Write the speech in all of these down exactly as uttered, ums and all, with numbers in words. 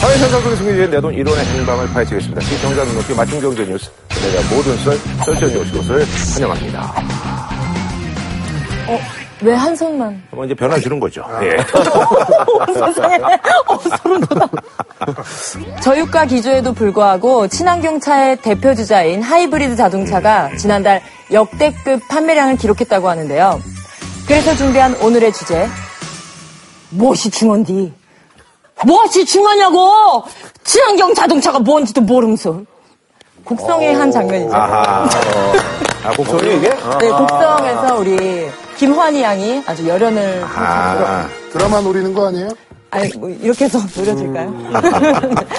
사회현상 속에 숨겨져 있는 내돈 일원의 행방을 파헤치겠습니다. 시청자 눈높이 맞춤 경제 뉴스. 내가 모든 썰 썰전이 오신 것을 환영합니다. 어? 왜 한 손만? 뭐 이제 변화 주는 거죠. 아. 예. 세상에. 어, 소름 돋아. 저유가 기조에도 불구하고 친환경 차의 대표 주자인 하이브리드 자동차가 지난달 역대급 판매량을 기록했다고 하는데요. 그래서 준비한 오늘의 주제. 무엇이 중헌디? 무엇이 중요하냐고! 친환경 자동차가 뭔지도 모름소. 곡성의 한 장면이죠. 아하, 어. 아, 곡성이 이게? 네, 곡성에서 우리 김환희 양이 아주 열연을. 아, 드라마 노리는 거 아니에요? 아니, 뭐, 이렇게 해서 노려질까요? 음.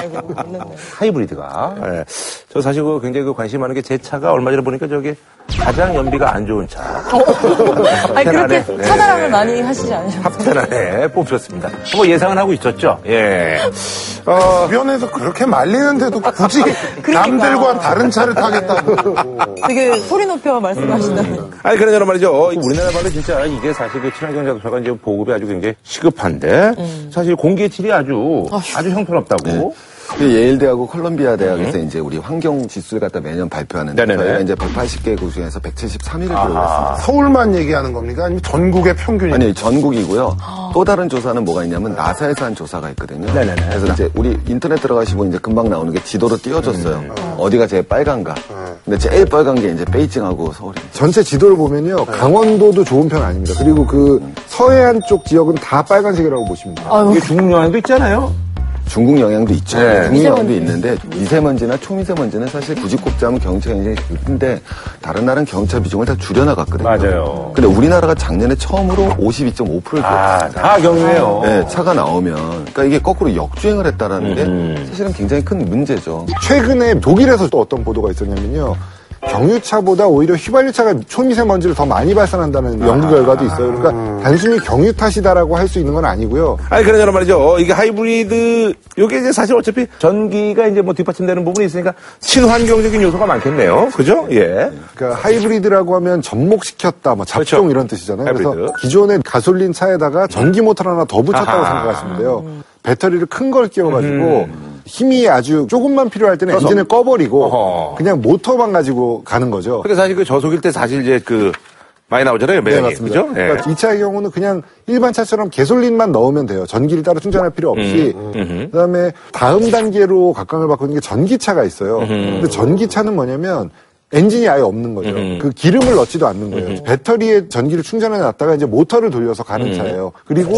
아이고, 하이브리드가. 네. 저 사실 그 굉장히 그 관심 많은 게 제 차가 얼마 전에 보니까 저게 가장 연비가 안 좋은 차. 아니, 그렇게 차다랑을 네. 많이 하시지 않으셨어요? 탑텐 안에 뽑혔습니다. 뭐 예상은 하고 있었죠? 예. 어, 주변에서 그렇게 말리는데도 굳이 남들과 다른 차를 타겠다고. 되게 소리 높여 말씀하신다는. 음. 아니, 그러냐면 말이죠. 우리나라 말로 진짜 이게 사실 그 친환경 자동차가 이제 보급이 아주 굉장히 시급한데. 음. 사실 공기의 질이 아주 어휴. 아주 형편없다고. 네. 예일대하고 컬럼비아 대학에서 네. 이제 우리 환경 지수를 갖다 매년 발표하는데 네네네. 저희가 이제 백팔십 개국 중에서 백칠십삼 위를 기록했습니다. 서울만 얘기하는 겁니까? 아니면 전국의 평균이? 아니 전국이고요. 아. 또 다른 조사는 뭐가 있냐면 나사에서 한 조사가 있거든요. 네네네. 그래서 이제 우리 인터넷 들어가시면 이제 금방 나오는 게 지도로 띄워줬어요. 음. 어. 어디가 제일 빨간가? 음. 근데 제일 빨간 게 이제 베이징하고 서울입니다. 전체 지도를 보면요, 네. 강원도도 좋은 편 아닙니다. 그리고 그 음. 서해안 쪽 지역은 다 빨간색이라고 보시면 돼요. 아, 이게 중국 영향도 있잖아요. 중국 영향도 있죠. 네. 중국 영향도 있는데 미세먼지나 초미세먼지는 사실 굳이 꼽자면 경차가 굉장히 큰데 다른 나라는 경차 비중을 다 줄여나갔거든요. 맞아요. 근데 우리나라가 작년에 처음으로 오십이 점 오 퍼센트를 줄였습니다. 아, 다 경유해요. 네, 차가 나오면 그러니까 이게 거꾸로 역주행을 했다라는 음. 게 사실은 굉장히 큰 문제죠. 최근에 독일에서 또 어떤 보도가 있었냐면요. 경유차보다 오히려 휘발유차가 초미세먼지를 더 많이 발산한다는 연구 결과도 있어요. 그러니까 단순히 경유 탓이다라고 할 수 있는 건 아니고요. 아니 그러냐 말이죠. 이게 하이브리드 이게 이제 사실 어차피 전기가 이제 뭐 뒷받침되는 부분이 있으니까 친환경적인 요소가 많겠네요. 그죠? 예. 그러니까 하이브리드라고 하면 접목시켰다, 뭐 잡종 그렇죠. 이런 뜻이잖아요. 하이브리드. 그래서 기존의 가솔린 차에다가 전기 모터를 하나 더 붙였다고 아하. 생각하시면 돼요. 배터리를 큰 걸 끼워가지고. 음. 힘이 아주 조금만 필요할 때는 저속. 엔진을 꺼버리고 어허. 그냥 모터만 가지고 가는 거죠. 근데 사실 그 저속일 때 사실 이제 그 많이 나오잖아요. 매력이. 네, 맞습니다. 그죠? 그러니까 네. 이 차의 경우는 그냥 일반 차처럼 가솔린만 넣으면 돼요. 전기를 따로 충전할 필요 없이. 음, 음. 그다음에 다음 단계로 각광을 받고 있는 게 전기차가 있어요. 음. 근데 전기차는 뭐냐면 엔진이 아예 없는 거죠. 음. 그 기름을 넣지도 않는 거예요. 음. 배터리에 전기를 충전해 놨다가 이제 모터를 돌려서 가는 음. 차예요. 그리고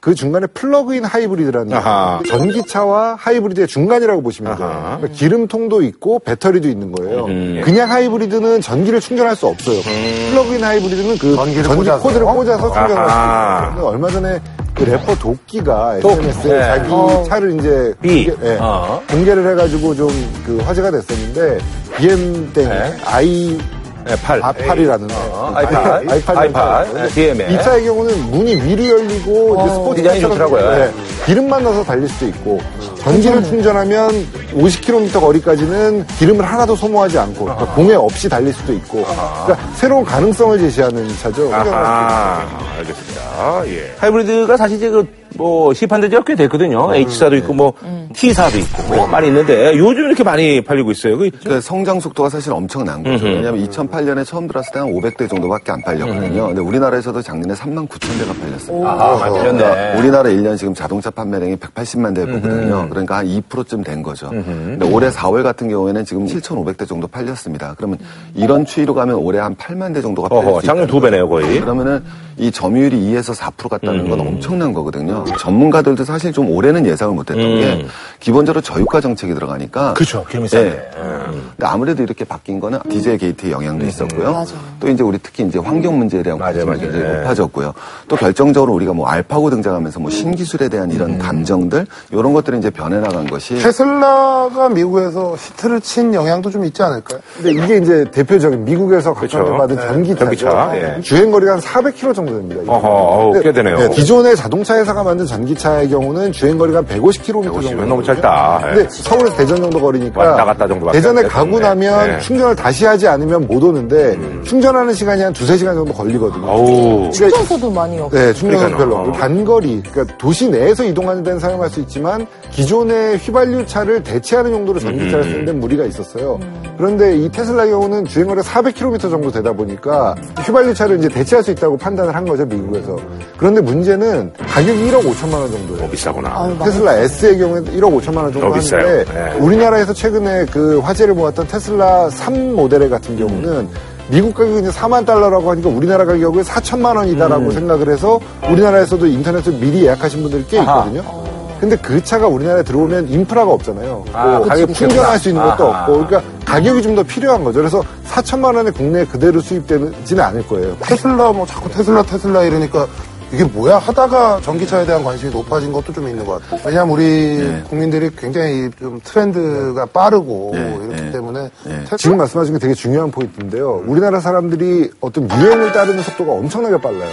그 중간에 플러그인 하이브리드라는 아하. 전기차와 하이브리드의 중간이라고 보시면 돼요. 그러니까 기름통도 있고 배터리도 있는 거예요. 음. 그냥 하이브리드는 전기를 충전할 수 없어요. 음. 플러그인 하이브리드는 그 전기 꽂아서. 코드를 꽂아서 충전할 아하. 수 있어요. 얼마 전에 그 래퍼 도끼가 에스엔에스에 네. 자기 어. 차를 이제 공개, 네. 어. 공개를 해가지고 좀 그 화제가 됐었는데 비엠 땡 아이 네, 팔. 아팔이라는 어, 아이팔. 아이팔. 아이팔. 디엠에. 이 차의 경우는 문이 위로 열리고, 어, 이제 스포츠 디자인이 좋더라고요. 네. 기름만 넣어서 달릴 수도 있고, 음. 전기를 충전하면 오십 킬로미터 거리까지는 기름을 하나도 소모하지 않고, 그러니까 공해 없이 달릴 수도 있고, 아하. 그러니까 새로운 가능성을 제시하는 차죠. 아, 알겠습니다. 아, 예. 하이브리드가 사실 이제 그, 뭐, 시판된 지가 꽤 됐거든요. 음, H사도 있고, 뭐, 음. T사도 있고, 뭐, 많이 있는데, 요즘 이렇게 많이 팔리고 있어요. 그 그러니까 성장 속도가 사실 엄청난 거죠. 음, 왜냐면 음. 이천팔 년에 처음 들어왔을 때 한 오백 대 정도밖에 안 팔렸거든요. 음. 근데 우리나라에서도 작년에 삼만 구천 대가 팔렸습니다. 아, 맞았네. 그러니까 우리나라 일 년 지금 자동차 판매량이 백팔십만 대 보거든요. 음. 그러니까 한 이 퍼센트쯤 된 거죠. 음. 근데 올해 사월 같은 경우에는 지금 칠천오백 대 정도 팔렸습니다. 그러면 이런 추이로 가면 올해 한 팔만 대 정도가 팔렸어요. 어허, 작년 두 배네요, 거의. 그러면은 이 점유율이 이에서 사 퍼센트 같다는 건 음. 엄청난 거거든요. 전문가들도 사실 좀 올해는 예상을 못했던 음. 게 기본적으로 저유가 정책이 들어가니까 그렇죠. 기름세. 네. 음. 근데 아무래도 이렇게 바뀐 거는 디젤 게이트의 영향도 음. 있었고요. 맞아. 또 이제 우리 특히 이제 환경 문제에 대한 관심이 굉장히 높아졌고요. 또 결정적으로 우리가 뭐 알파고 등장하면서 뭐 신기술에 대한 이런 음. 감정들 이런 것들이 이제 변해 나간 것이 테슬라가 미국에서 히트를 친 영향도 좀 있지 않을까요? 근데 이게 이제 대표적인 미국에서 각광받은 전기차죠. 전기차. 예. 주행 거리가 한 사백 킬로미터 정도 됩니다. 어허, 꽤 되네요. 네, 기존의 자동차 회사가 만든 만든 전기차의 경우는 주행거리가 백오십 킬로미터 정도. 너무 짧다. 근데 네. 서울에서 대전 정도 거리니까 왔다 갔다 정도 대전에 가고 나면 네. 충전을 다시 하지 않으면 못 오는데 음. 충전하는 시간이 한 두세 시간 정도 걸리거든요. 그러니까, 충전소도 많이 없고. 네, 충전소도 별로 없고. 단거리, 그러니까 도시 내에서 이동하는 데는 사용할 수 있지만 기존의 휘발유차를 대체하는 용도로 전기차를 쓰는 데는 무리가 있었어요. 음. 그런데 이 테슬라의 경우는 주행거리가 사백 킬로미터 정도 되다 보니까 휘발유차를 이제 대체할 수 있다고 판단을 한 거죠, 미국에서. 그런데 문제는 가격이 일억 오천만 원 정도예요. 어, 비싸구나. 아유, 테슬라 S의 경우에는 일억 오천만 원 정도 하는데 네. 우리나라에서 최근에 그 화제를 모았던 테슬라 삼 모델 같은 경우는 음. 미국 가격이 이제 사만 달러라고 하니까 우리나라 가격은 사천만 원이다라고 음. 생각을 해서 우리나라에서도 인터넷으로 미리 예약하신 분들이 꽤 있거든요. 아하. 근데 그 차가 우리나라에 들어오면 인프라가 없잖아요. 아, 가격 충전할 수 있는 것도 아하. 없고, 그러니까 가격이 좀 더 필요한 거죠. 그래서 사천만 원에 국내에 그대로 수입되지는 않을 거예요. 테슬라 뭐 자꾸 테슬라 테슬라 이러니까 이게 뭐야 하다가 전기차에 대한 관심이 높아진 것도 좀 있는 것 같아요. 왜냐하면 우리 네. 국민들이 굉장히 좀 트렌드가 빠르고 네. 이렇기 네. 때문에 네. 지금 말씀하신 게 되게 중요한 포인트인데요. 우리나라 사람들이 어떤 유행을 따르는 속도가 엄청나게 빨라요.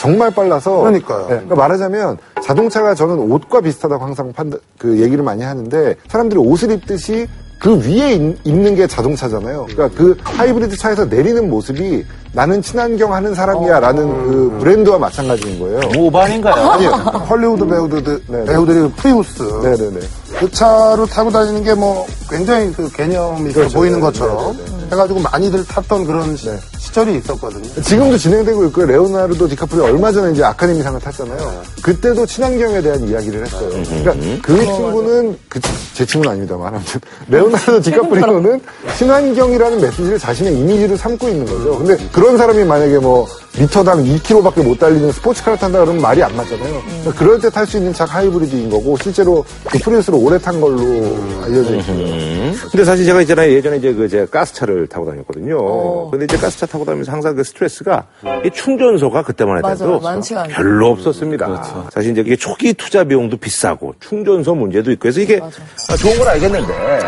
정말 빨라서 그러니까요. 네. 그러니까 말하자면 자동차가 저는 옷과 비슷하다고 항상 판다, 그 얘기를 많이 하는데 사람들이 옷을 입듯이 그 위에 있는 게 자동차잖아요. 그러니까 그 하이브리드 차에서 내리는 모습이 나는 친환경 하는 사람이야 라는 어... 그 브랜드와 마찬가지인 거예요. 모반인가요? 아니요. 헐리우드 배우들, 네네. 배우들이 프리우스. 네네네. 그 차로 타고 다니는 게 뭐 굉장히 그 개념이 그렇죠. 보이는 것처럼 네네네. 해가지고 많이들 탔던 그런 네. 시절이 있었거든요. 지금도 진행되고 있고요. 레오나르도 디카프리오 얼마 전에 이제 아카데미상을 탔잖아요. 네. 그때도 친환경에 대한 이야기를 했어요. 네. 그러니까 음. 그 친구는 그, 제 친구는 아닙니다만 아무튼 레오나르도 디카프리오는 친환경이라는 메시지를 자신의 이미지로 삼고 있는 거죠. 근데 그런 사람이 만약에 뭐 리터당 이 킬로미터밖에 못 달리는 스포츠카를 탄다 그러면 말이 안 맞잖아요. 음. 그러니까 그럴 때 탈 수 있는 차 하이브리드인 거고 실제로 그 프리우스를 오래 탄 걸로 알려져 있습니다. 음. 근데 사실 제가 있잖아요. 예전에 이제 그 제 가스차를 타고 다녔거든요. 어. 근데 이제 가스차 타고 다니면서 항상 그 스트레스가 이 충전소가 그때만 해도 별로 없었습니다. 그렇죠. 사실 이제 이게 초기 투자 비용도 비싸고 충전소 문제도 있고 해서 이게 맞아. 좋은 걸 알겠는데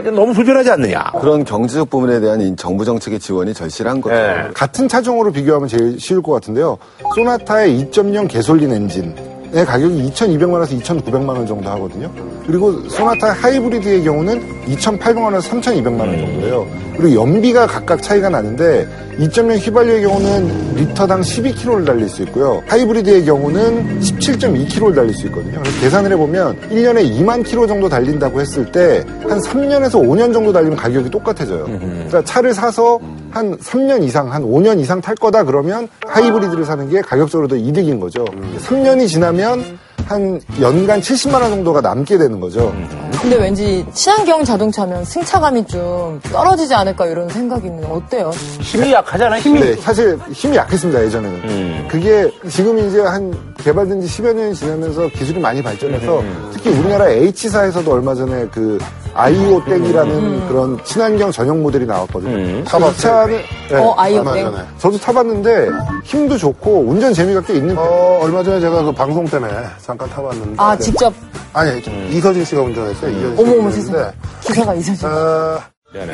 이제 너무 불편하지 않느냐. 그런 경제적 부분에 대한 정부 정책의 지원이 절실한 거죠. 네. 같은 차종으로 비교하면 제일 쉬울 것 같은데요. 소나타의 이 점 영 개솔린 엔진의 가격이 이천이백만 원에서 이천구백만 원 정도 하거든요. 그리고 소나타 하이브리드의 경우는 이천팔백만 원에서 삼천이백만 원 정도예요. 그리고 연비가 각각 차이가 나는데 이 점 영 휘발유의 경우는 리터당 십이 킬로미터를 달릴 수 있고요. 하이브리드의 경우는 십칠 점 이 킬로미터를 달릴 수 있거든요. 그래서 계산을 해보면 일 년에 이만 킬로미터 정도 달린다고 했을 때 한 삼 년에서 오 년 정도 달리면 가격이 똑같아져요. 그러니까 차를 사서 한 삼 년 이상, 한 오 년 이상 탈 거다 그러면 하이브리드를 사는 게 가격적으로 더 이득인 거죠. 삼 년이 지나면 한 연간 칠십만 원 정도가 남게 되는 거죠. 근데 왠지 친환경 자동차면 승차감이 좀 떨어지지 않을까 이런 생각이 있는데 어때요? 힘이 약하잖아요. 힘이. 네, 사실 힘이 약했습니다. 예전에는. 음. 그게 지금 이제 한 개발된 지 십여 년이 지나면서 기술이 많이 발전해서 음. 특히 우리나라 H사에서도 얼마 전에 그 아이오땡이라는 음. 그런 친환경 전용 모델이 나왔거든요. 음. 타봤어요. 네, 어, 아이오땡. 저도 타봤는데 힘도 좋고 운전 재미가 꽤 있는 편이에요. 어, 얼마 전에 제가 그 방송 때문에 잠깐 타봤는데. 아, 직접? 아니, 음. 이서진 씨가 운전했어요. 음. 어머, 어머, 세상에. 기사가 이서진. 어,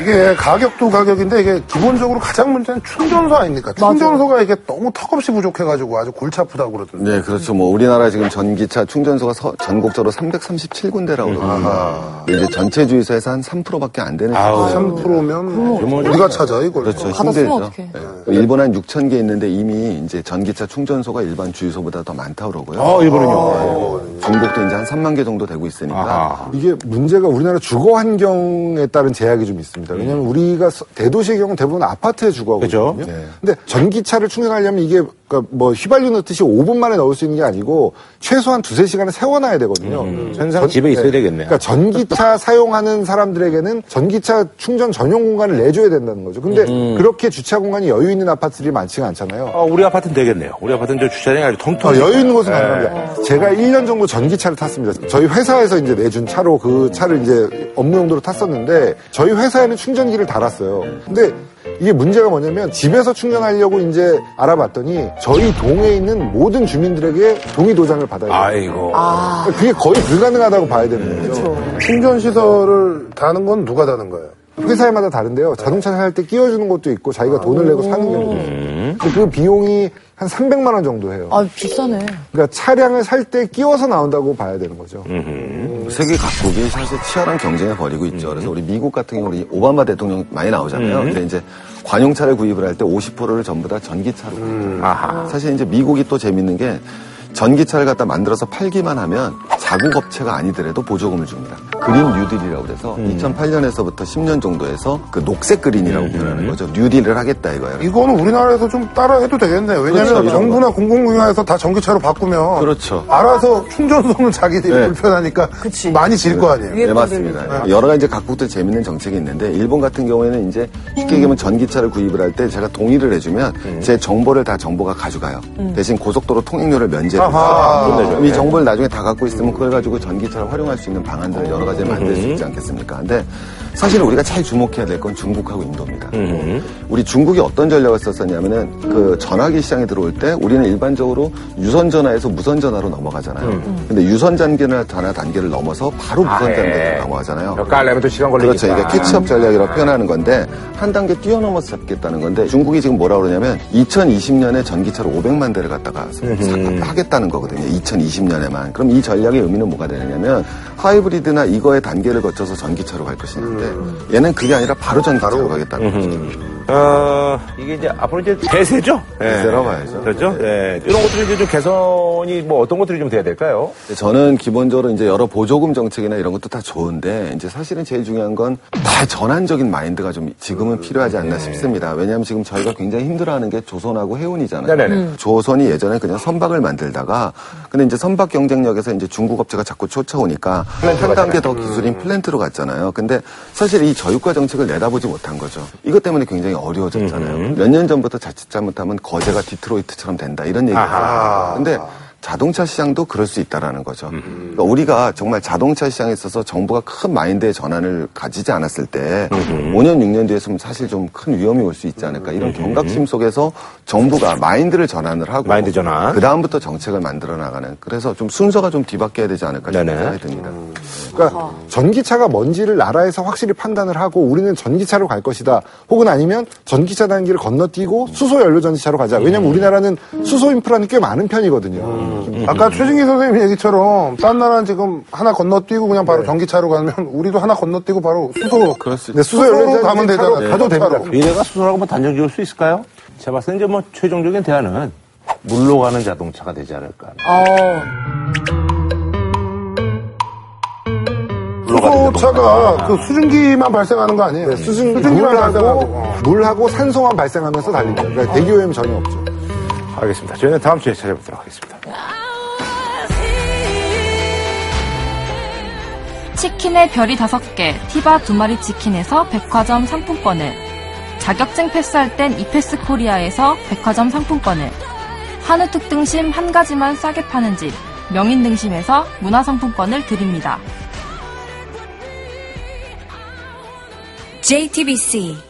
이게 가격도 가격인데 이게 기본적으로 가장 문제는 충전소 아닙니까? 충전소가 이게 너무 턱없이 부족해가지고 아주 골치 아프다고 그러던데. 네, 그렇죠. 뭐 우리나라 지금 전기차 충전소가 서, 전국적으로 삼백삼십칠 군데라고 그러거든요. 아. 이제 전체 주유소에서 한 삼 퍼센트밖에 안 되는 거예요. 삼 퍼센트면 우리가 찾아 이걸. 그렇죠. 힘들죠. 네. 일본 한 육천 개 있는데 이미 이제 전기차 충전소가 일반 주유소보다 더 많다고 그러고요. 아, 일본은요. 아. 네. 중국도 이제 한 삼만 개 정도 되고 있으니까. 아. 이게 문제가 우리나라 주거 환경에 따른 제약이 좀 있어요. 있습니다. 왜냐하면 음. 우리가 대도시의 경우는 대부분 아파트에 주거하거든요. 그렇죠? 네. 근데 전기차를 충전하려면 이게 그러니까 뭐 휘발유 넣듯이 오 분 만에 넣을 수 있는 게 아니고 최소한 두세 시간을 세워놔야 되거든요. 음. 현상 전, 집에 있어야 네. 되겠네요. 그러니까 전기차 사용하는 사람들에게는 전기차 충전 전용 공간을 내줘야 된다는 거죠. 근데 음. 그렇게 주차 공간이 여유 있는 아파트들이 많지가 않잖아요. 아, 우리 아파트는 되겠네요. 우리 아파트는 저 주차장이 아주 통통. 아, 여유 있는 곳은 가능합니다. 제가 일 년 정도 전기차를 탔습니다. 저희 회사에서 이제 내준 차로 그 차를 이제 업무 용도로 탔었는데 저희 회사 회사에는 충전기를 달았어요. 근데 이게 문제가 뭐냐면 집에서 충전하려고 이제 알아봤더니 저희 동에 있는 모든 주민들에게 동의 도장을 받아야 돼요. 아이고. 아... 그게 거의 불가능하다고 봐야 되는 거죠. 충전 시설을 다는 건 누가 다는 거예요? 회사마다 다른데요. 자동차 살 때 끼워주는 것도 있고 자기가 돈을 내고 사는 경우도 있어요. 근데 그 비용이 한 삼백만 원 정도 해요. 아, 비싸네. 그러니까 차량을 살 때 끼워서 나온다고 봐야 되는 거죠. 음. 세계 각국이 사실 치열한 경쟁을 벌이고 있죠. 음. 그래서 우리 미국 같은 경우 우리 오바마 대통령 많이 나오잖아요. 음. 근데 이제 관용차를 구입을 할 때 오십 퍼센트를 전부 다 전기차로. 음. 아하. 사실 이제 미국이 또 재밌는 게 전기차를 갖다 만들어서 팔기만 하면 자국업체가 아니더라도 보조금을 줍니다. 그린 뉴딜이라고 그래서 음. 이천팔 년에서부터 십 년 정도에서 그 녹색 그린이라고 표현하는 음. 거죠. 뉴딜을 하겠다 이거예요. 이거는 우리나라에서 좀 따라해도 되겠네요. 왜냐하면 그렇죠, 정부나 공공기관에서 다 전기차로 바꾸면 그렇죠. 알아서 충전소는 자기들이 네. 불편하니까 그치. 많이 질 거 아니에요. 네, 네 맞습니다. 네. 여러 가지 이제 각국들 재밌는 정책이 있는데 일본 같은 경우에는 이제 쉽게 얘기하면 음. 전기차를 구입을 할 때 제가 동의를 해주면 음. 제 정보를 다 정보가 가져가요. 음. 대신 고속도로 통행료를 면제. 아하. 이 정보를 나중에 다 갖고 있으면 그걸 가지고 전기차를 활용할 수 있는 방안들을 여러 가지 만들 수 있지 않겠습니까? 근데 사실 우리가 잘 주목해야 될 건 중국하고 인도입니다. 음. 우리 중국이 어떤 전략을 썼었냐면은 그 전화기 시장에 들어올 때 우리는 일반적으로 유선 전화에서 무선 전화로 넘어가잖아요. 음. 근데 유선 단계나 전화 단계를 넘어서 바로 무선 아, 단계로 넘어가잖아요. 몇 갈래면 또 시간 걸리니까. 그렇죠. 이게 캐치업 전략이라고 표현하는 건데 한 단계 뛰어넘어서 잡겠다는 건데 중국이 지금 뭐라 그러냐면 이천이십 년에 전기차로 오백만 대를 갖다가 음. 하겠다는 거거든요. 이천이십 년에만. 그럼 이 전략의 의미는 뭐가 되느냐면 하이브리드나 이거의 단계를 거쳐서 전기차로 갈 것인데 음. 얘는 그게 아니라 바로 전기차로 가겠다는 거죠. 음. 어, 이게 이제 앞으로 이제 대세죠? 대세라고 네. 봐야죠. 그렇죠? 네. 네. 이런 것들이 이제 좀 개선이 뭐 어떤 것들이 좀 돼야 될까요? 저는 기본적으로 이제 여러 보조금 정책이나 이런 것도 다 좋은데 이제 사실은 제일 중요한 건 다 전환적인 마인드가 좀 지금은 필요하지 않나 네. 싶습니다. 왜냐하면 지금 저희가 굉장히 힘들어하는 게 조선하고 해운이잖아요. 네네네. 음. 조선이 예전에 그냥 선박을 만들다가 근데 이제 선박 경쟁력에서 이제 중국 업체가 자꾸 쫓아오니까 한 단계 더 기술인 플랜트로 갔잖아요. 근데 사실 이 저유가 정책을 내다보지 못한 거죠. 이것 때문에 굉장히 어려워졌잖아요. 몇 년 전부터 자칫 잘못하면 거제가 디트로이트처럼 된다 이런 얘기가 나와요. 근데 자동차 시장도 그럴 수 있다라는 거죠. 그러니까 우리가 정말 자동차 시장에 있어서 정부가 큰 마인드의 전환을 가지지 않았을 때 오 년, 육 년 뒤에 있으면 사실 좀 큰 위험이 올 수 있지 않을까 이런 경각심 속에서 정부가 마인드를 전환을 하고 마인드 전환. 그다음부터 정책을 만들어 나가는 그래서 좀 순서가 좀 뒤바뀌어야 되지 않을까 네네. 생각이 듭니다. 음. 그러니까 전기차가 뭔지를 나라에서 확실히 판단을 하고 우리는 전기차로 갈 것이다. 혹은 아니면 전기차 단계를 건너뛰고 수소연료 전지차로 가자. 왜냐하면 우리나라는 수소 인프라는 꽤 많은 편이거든요. 음. 아까 최승희 선생님 얘기처럼 딴 나라는 지금 하나 건너뛰고 그냥 바로 네. 전기차로 가면 우리도 하나 건너뛰고 바로 수소로 그렇습니다. 수소로 가면 되잖아. 네. 가도 됩니다. 미래가 수소라고만 단정 지을 수 있을까요? 제가 봤을 때 이제 뭐 최종적인 대안은 물로 가는 자동차가 되지 않을까. 아. 수소차가 그 수증기만 발생하는 거 아니에요? 네, 수증, 수증기만 물하고, 발생하고 물하고 산소만 발생하면서 달립니다. 그러니까 대기오염 전혀 없죠. 알겠습니다. 저희는 다음 주에 찾아뵙도록 하겠습니다. 치킨의 별이 다섯 개, 티바 두 마리 치킨에서 백화점 상품권을, 자격증 패스할 땐 이패스 코리아에서 백화점 상품권을, 한우 특등심 한 가지만 싸게 파는 집, 명인 등심에서 문화상품권을 드립니다. 제이티비씨